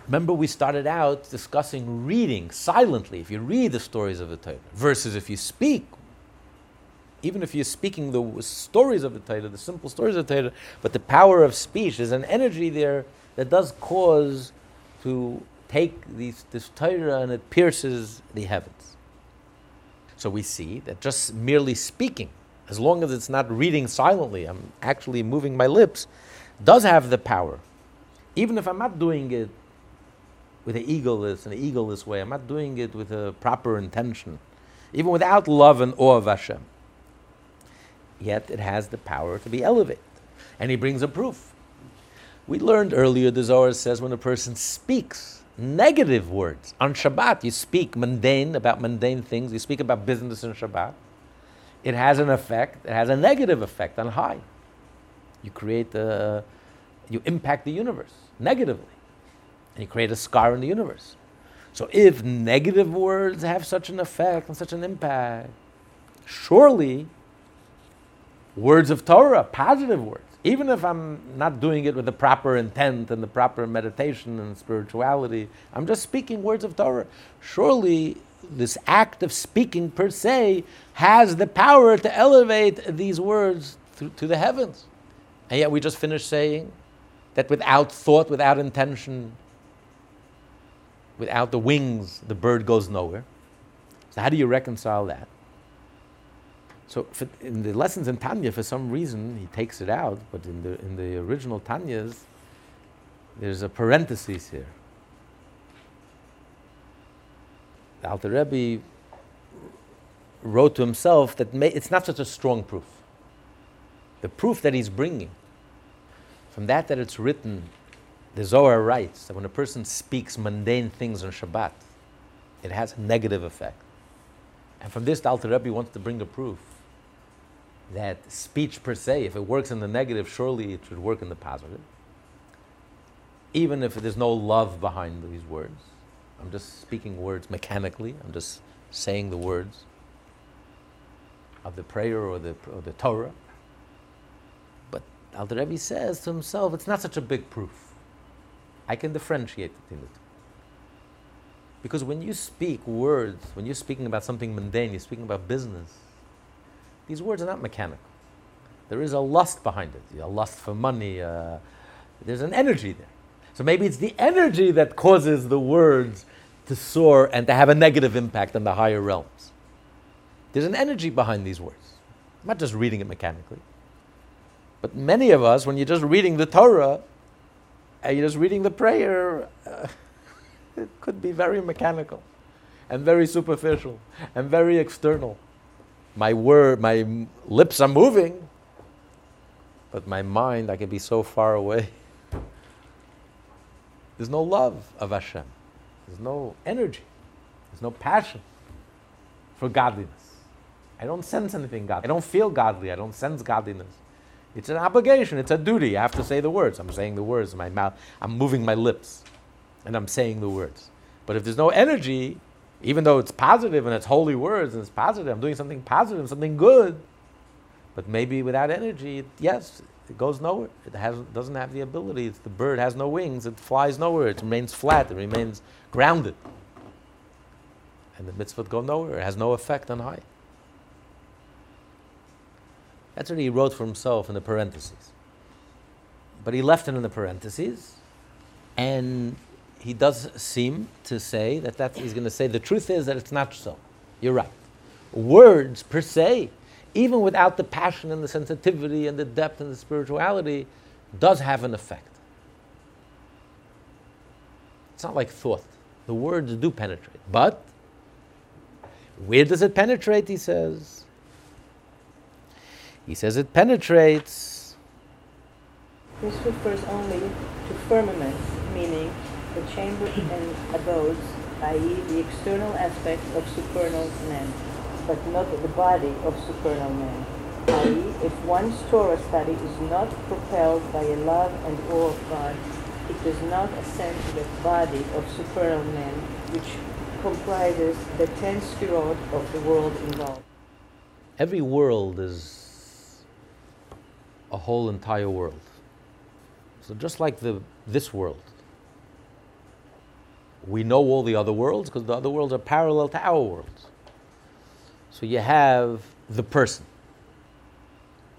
Remember, we started out discussing reading silently, if you read the stories of the Torah, versus if you speak. Even if you're speaking the stories of the Torah, the simple stories of the Torah, but the power of speech, there's an energy there that does cause to take this Torah and it pierces the heavens. So we see that just merely speaking, as long as it's not reading silently, I'm actually moving my lips, does have the power. Even if I'm not doing it with an egoless way, I'm not doing it with a proper intention, even without love and awe of Hashem. Yet it has the power to be elevated. And he brings a proof. We learned earlier, the Zohar says, when a person speaks negative words on Shabbat, you speak about mundane things, you speak about business on Shabbat, it has an effect, it has a negative effect on high. You impact the universe negatively, and you create a scar in the universe. So if negative words have such an effect and such an impact, surely words of Torah, positive words, even if I'm not doing it with the proper intent and the proper meditation and spirituality, I'm just speaking words of Torah. Surely this act of speaking per se has the power to elevate these words to the heavens. And yet we just finished saying that without thought, without intention, without the wings, the bird goes nowhere. So how do you reconcile that? So in the Lessons in Tanya, for some reason, he takes it out, but in the original Tanyas, there's a parenthesis here. the Alter Rebbe wrote to himself that it's not such a strong proof. The proof that he's bringing, from that it's written, the Zohar writes that when a person speaks mundane things on Shabbat, it has a negative effect. And from this, the Alter Rebbe wants to bring a proof that speech per se, if it works in the negative, surely it should work in the positive. Even if there's no love behind these words. I'm just speaking words mechanically. I'm just saying the words of the prayer or the Torah. But Alter Rebbe says to himself, it's not such a big proof. I can differentiate between the two. Because when you speak words, when you're speaking about something mundane, you're speaking about business, these words are not mechanical. There is a lust behind it, a lust for money. There's an energy there. So maybe it's the energy that causes the words to soar and to have a negative impact on the higher realms. There's an energy behind these words. I'm not just reading it mechanically. But many of us, when you're just reading the Torah, and you're just reading the prayer, it could be very mechanical and very superficial and very external. My lips are moving, but my mind, I can be so far away. There's no love of Hashem. There's no energy. There's no passion for godliness. I don't sense anything godly. I don't feel godly. I don't sense godliness. It's an obligation. It's a duty. I have to say the words. I'm saying the words in my mouth. I'm moving my lips, and I'm saying the words. But if there's no energy, even though it's positive and it's holy words and it's positive, I'm doing something positive, something good, but maybe without energy, it goes nowhere. It doesn't have the ability. The bird has no wings. It flies nowhere. It remains flat. It remains grounded. And the mitzvah go nowhere. It has no effect on high. That's what he wrote for himself in the parentheses. But he left it in the parentheses. And he does seem to say that he's going to say the truth is that it's not so. You're right. Words per se, even without the passion and the sensitivity and the depth and the spirituality, does have an effect. It's not like thought. The words do penetrate. But where does it penetrate, he says? He says it penetrates. This refers only to firmaments, meaning the chamber and abodes, i.e. the external aspect of supernal man, but not the body of supernal man, i.e. if one's Torah study is not propelled by a love and awe of God, it does not ascend to the body of supernal man, which comprises the 10 sefirot of the world involved. Every world is a whole entire world. So just like this world, we know all the other worlds because the other worlds are parallel to our worlds. So you have the person,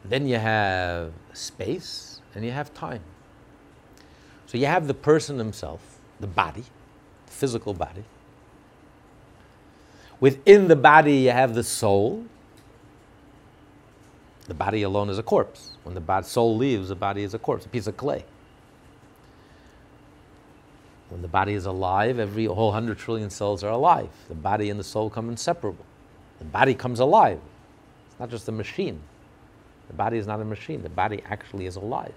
then you have space, and you have time. So you have the person himself, the body, the physical body. Within the body you have the soul. The body alone is a corpse. When the soul leaves, the body is a corpse, a piece of clay. When the body is alive, a whole 100 trillion cells are alive. The body and the soul come inseparable. The body comes alive. It's not just a machine. The body is not a machine. The body actually is alive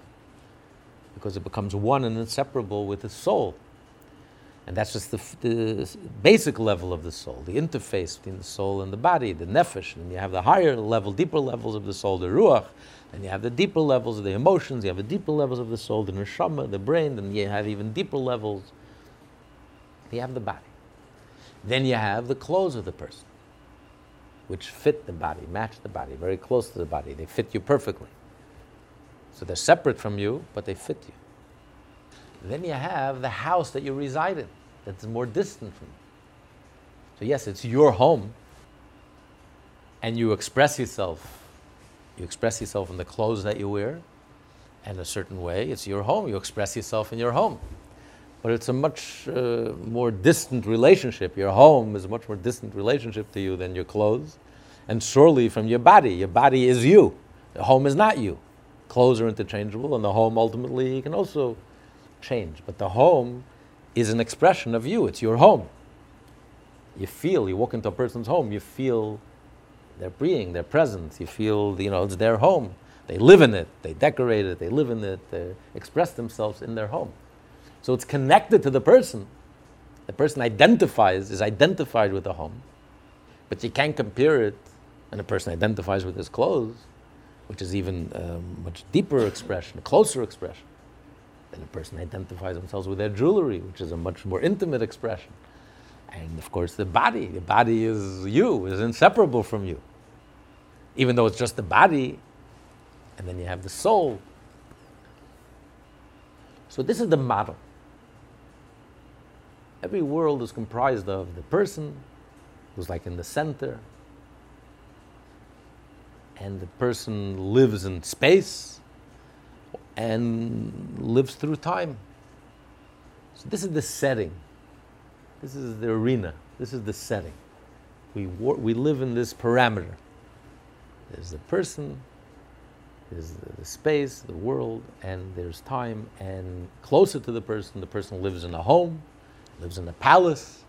because it becomes one and inseparable with the soul. And that's just the basic level of the soul, the interface between the soul and the body, the nefesh. And you have the higher level, deeper levels of the soul, the ruach. And you have the deeper levels of the emotions. You have the deeper levels of the soul, the neshama, the brain. Then you have even deeper levels. You have the body. Then you have the clothes of the person, which fit the body, match the body, very close to the body. They fit you perfectly. So they're separate from you, but they fit you. Then you have the house that you reside in, that's more distant from you. So yes, it's your home, and you express yourself. You express yourself in the clothes that you wear, and a certain way, it's your home. You express yourself in your home. But it's a much more distant relationship. Your home is a much more distant relationship to you than your clothes, and surely from your body. Your body is you. The home is not you. Clothes are interchangeable, and the home ultimately can also change. But the home is an expression of you. It's your home. You feel, you walk into a person's home, you feel their being, their presence. You feel, it's their home. They live in it. They decorate it. They live in it. They express themselves in their home. So it's connected to the person. The person is identified with the home. But you can't compare it, and a person identifies with his clothes, which is even a much deeper expression, a closer expression. Then a person identifies themselves with their jewelry, which is a much more intimate expression. And of course the body. The body is inseparable from you. Even though it's just the body, and then you have the soul. So this is the model. Every world is comprised of the person, who's like in the center, and the person lives in space, and lives through time. So this is the setting. This is the arena. This is the setting. We live in this parameter. There's the person, there's the space, the world, and there's time. And closer to the person lives in a home, lives in a palace.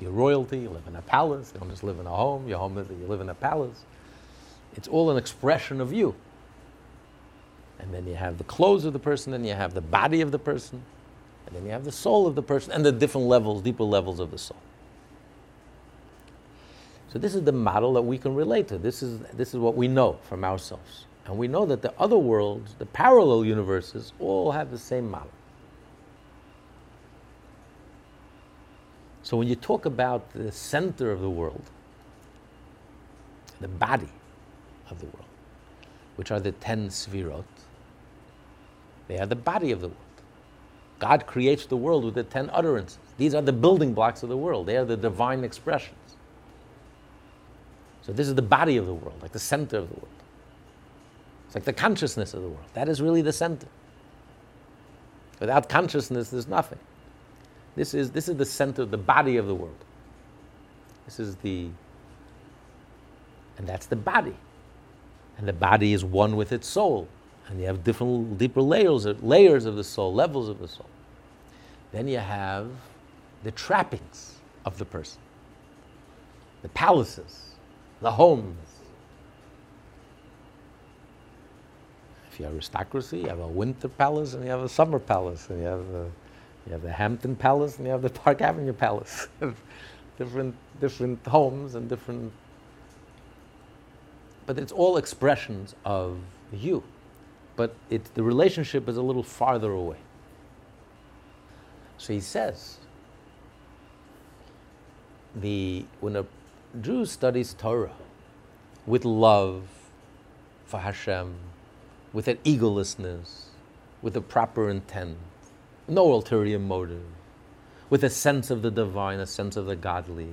You're royalty, you live in a palace. You don't just live in a home. Your home is that you live in a palace. It's all an expression of you. And then you have the clothes of the person, then you have the body of the person, and then you have the soul of the person, and the different levels, deeper levels of the soul. So this is the model that we can relate to. This is what we know from ourselves. And we know that the other worlds, the parallel universes, all have the same model. So when you talk about the center of the world, the body of the world, which are the 10 sefirot, they are the body of the world. God creates the world with the 10 utterances. These are the building blocks of the world. They are the divine expressions. So this is the body of the world, like the center of the world. It's like the consciousness of the world. That is really the center. Without consciousness, there's nothing. This is the center, the body of the world. And that's the body. And the body is one with its soul. And you have different, deeper layers of the soul, levels of the soul. Then you have the trappings of the person. The palaces, the homes. If you have aristocracy, you have a winter palace and you have a summer palace. And you have the Hampton Palace and you have the Park Avenue Palace. different homes and different... But it's all expressions of you. But the relationship is a little farther away. So he says, when a Jew studies Torah with love for Hashem, with an egolessness, with a proper intent, no ulterior motive, with a sense of the divine, a sense of the godly,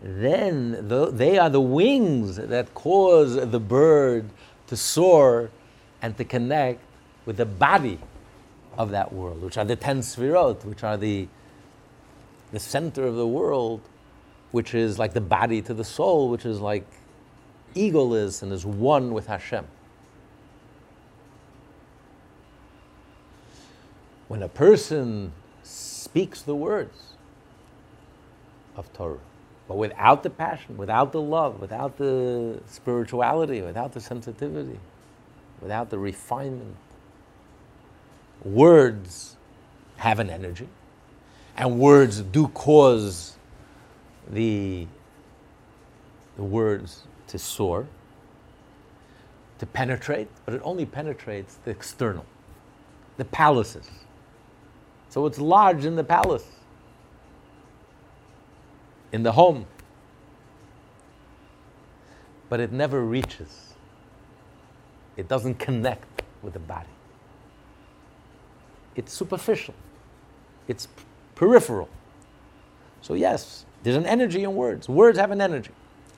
then they are the wings that cause the bird to soar and to connect with the body of that world, which are the 10 sefirot, which are the center of the world, which is like the body to the soul, which is like egoless and is one with Hashem. When a person speaks the words of Torah, but without the passion, without the love, without the spirituality, without the sensitivity, without the refinement, words have an energy, and words do cause the words to soar, to penetrate, but it only penetrates the external, the palaces. So it's lodged in the palace, in the home. But it never reaches. It doesn't connect with the body. It's superficial. It's peripheral. So yes, there's an energy in words. Words have an energy.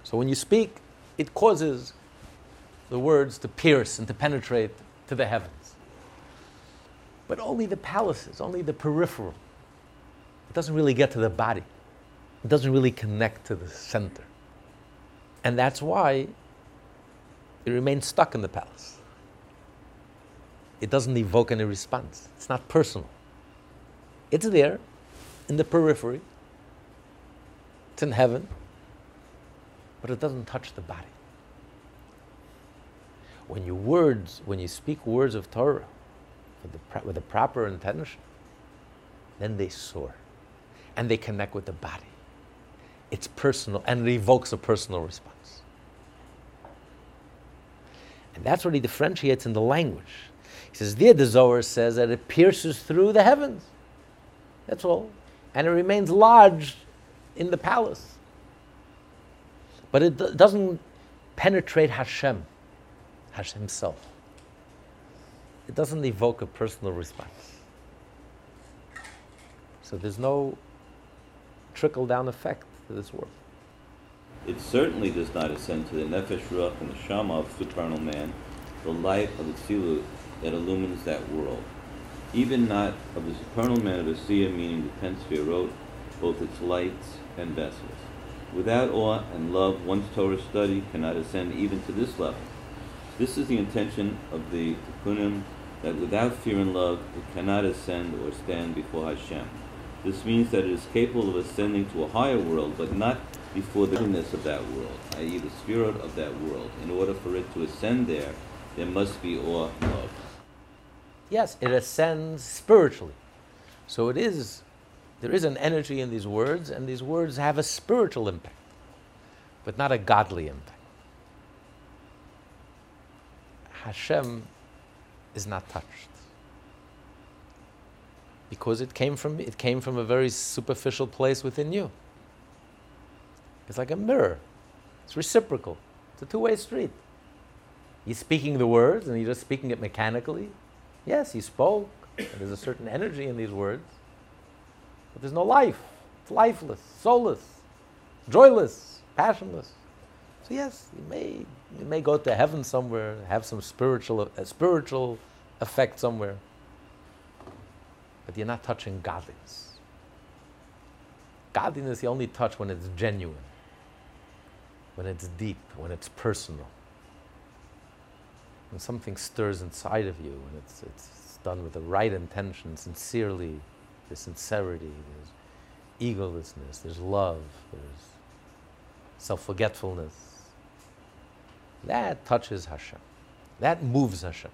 So when you speak, it causes the words to pierce and to penetrate to the heavens. But only the palaces, only the peripheral. It doesn't really get to the body. It doesn't really connect to the center. And that's why it remains stuck in the palace. It doesn't evoke any response. It's not personal. It's there in the periphery, in heaven, but it doesn't touch the body. When you speak words of Torah with the proper intention, then they soar and they connect with the body. It's personal and it evokes a personal response. And that's what he differentiates in the language. He says, there the Zohar says that it pierces through the heavens. That's all. And it remains lodged in the palace. But it doesn't penetrate Hashem, Hashem himself. It doesn't evoke a personal response. So there's no trickle-down effect to this world. It certainly does not ascend to the nefesh, ruach, and the Shema of supernal man, the light of the tzilut that illumines that world. Even not of the supernal man of Asiya, meaning the 10 sefirot, both its lights and vessels. Without awe and love, one's Torah study cannot ascend even to this level. This is the intention of the Tikkuim, that without fear and love, it cannot ascend or stand before Hashem. This means that it is capable of ascending to a higher world, but not before the goodness of that world, i.e. the spirit of that world. In order for it to ascend there, there must be awe and love. Yes, it ascends spiritually. So it is, there is an energy in these words, and these words have a spiritual impact, but not a godly impact. Hashem is not touched because it came from a very superficial place within you. It's like a mirror. It's reciprocal. It's a two-way street. You're speaking the words, and you're just speaking it mechanically. Yes, you spoke, and there's a certain energy in these words, but there's no life. It's lifeless, soulless, joyless, passionless. So yes, you may go to heaven somewhere, have some spiritual effect somewhere, but you're not touching godliness. Godliness you only touch when it's genuine, when it's deep, when it's personal. When something stirs inside of you, and it's done with the right intention, sincerely, there's sincerity, there's egolessness, there's love, there's self-forgetfulness. That touches Hashem. That moves Hashem.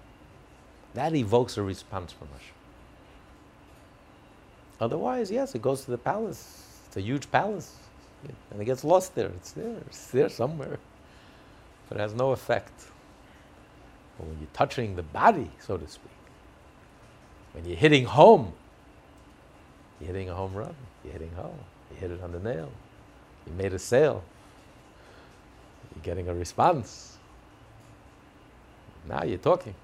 That evokes a response from Hashem. Otherwise, yes, it goes to the palace. It's a huge palace, and it gets lost there. It's there somewhere, but it has no effect. But when you're touching the body, so to speak, when you're hitting home, you're hitting a home run, you're hitting home, you hit it on the nail, you made a sale, you're getting a response. Now you're talking.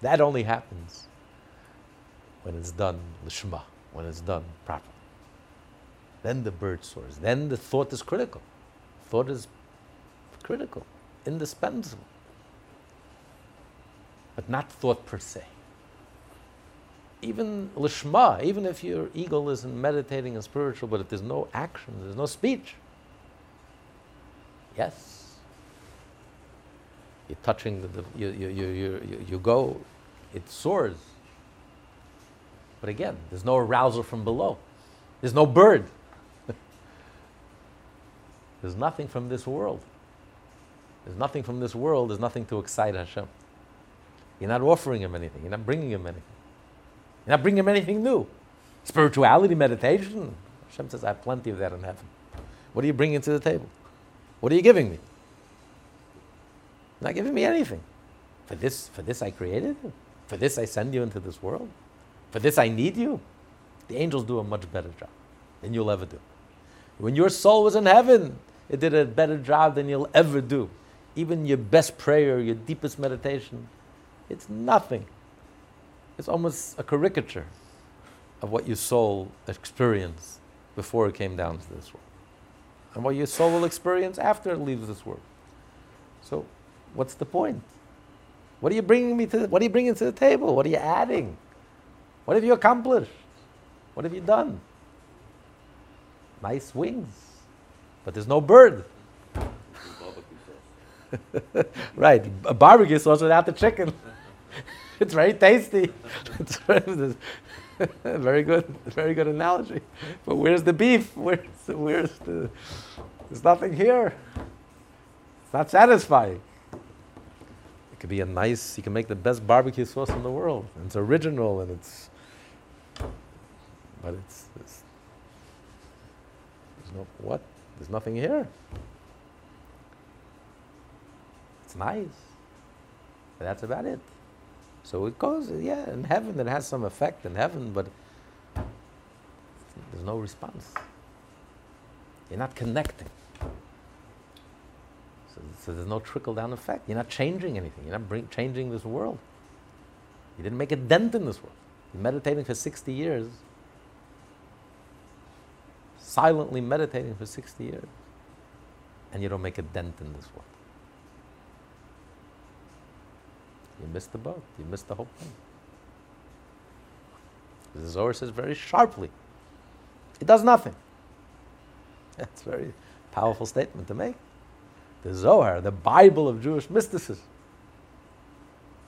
That only happens when it's done lishma, when it's done properly. Then the bird soars. Then the thought is critical. Thought is critical, indispensable. But not thought per se. Even lishma, even if your ego isn't meditating and spiritual, but if there's no action, there's no speech. Yes, you're touching you go, it soars. But again, there's no arousal from below. There's no bird. There's nothing from this world. There's nothing from this world. There's nothing to excite Hashem. You're not offering him anything. You're not bringing him anything. You're not bringing him anything new. Spirituality, meditation. Hashem says, I have plenty of that in heaven. What are you bringing to the table? What are you giving me? You're not giving me anything. For this I created you. For this I send you into this world. For this I need you. The angels do a much better job than you'll ever do. When your soul was in heaven, it did a better job than you'll ever do. Even your best prayer, your deepest meditation, it's nothing. It's almost a caricature of what your soul experienced before it came down to this world, and what your soul will experience after it leaves this world. So, what's the point? What are you bringing me to? What are you bringing to the table? What are you adding? What have you accomplished? What have you done? Nice wings, but there's no bird. Right, a barbecue sauce without the chicken. It's very tasty. Very good analogy. But where's the beef? Where's the? There's nothing here. It's not satisfying. It could be a nice. You can make the best barbecue sauce in the world. And it's original, and it's. But it's there's no what? There's nothing here. It's nice. But that's about it. So it goes, yeah, in heaven it has some effect in heaven, but there's no response. You're not connecting. So there's no trickle-down effect. You're not changing anything. You're not changing this world. You didn't make a dent in this world. You're meditating for 60 years. Silently meditating for 60 years. And you don't make a dent in this world. You missed the boat. You missed the whole thing. The Zohar says very sharply, it does nothing. That's a very powerful statement to make. The Zohar, the Bible of Jewish mysticism.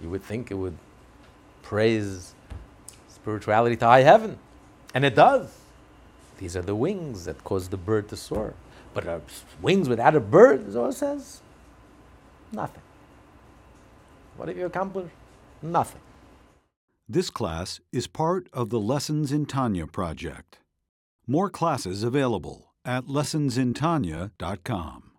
You would think it would praise spirituality to high heaven. And it does. These are the wings that cause the bird to soar. But wings without a bird, the Zohar says, nothing. What have you accomplished? Nothing. This class is part of the Lessons in Tanya project. More classes available at lessonsintanya.com.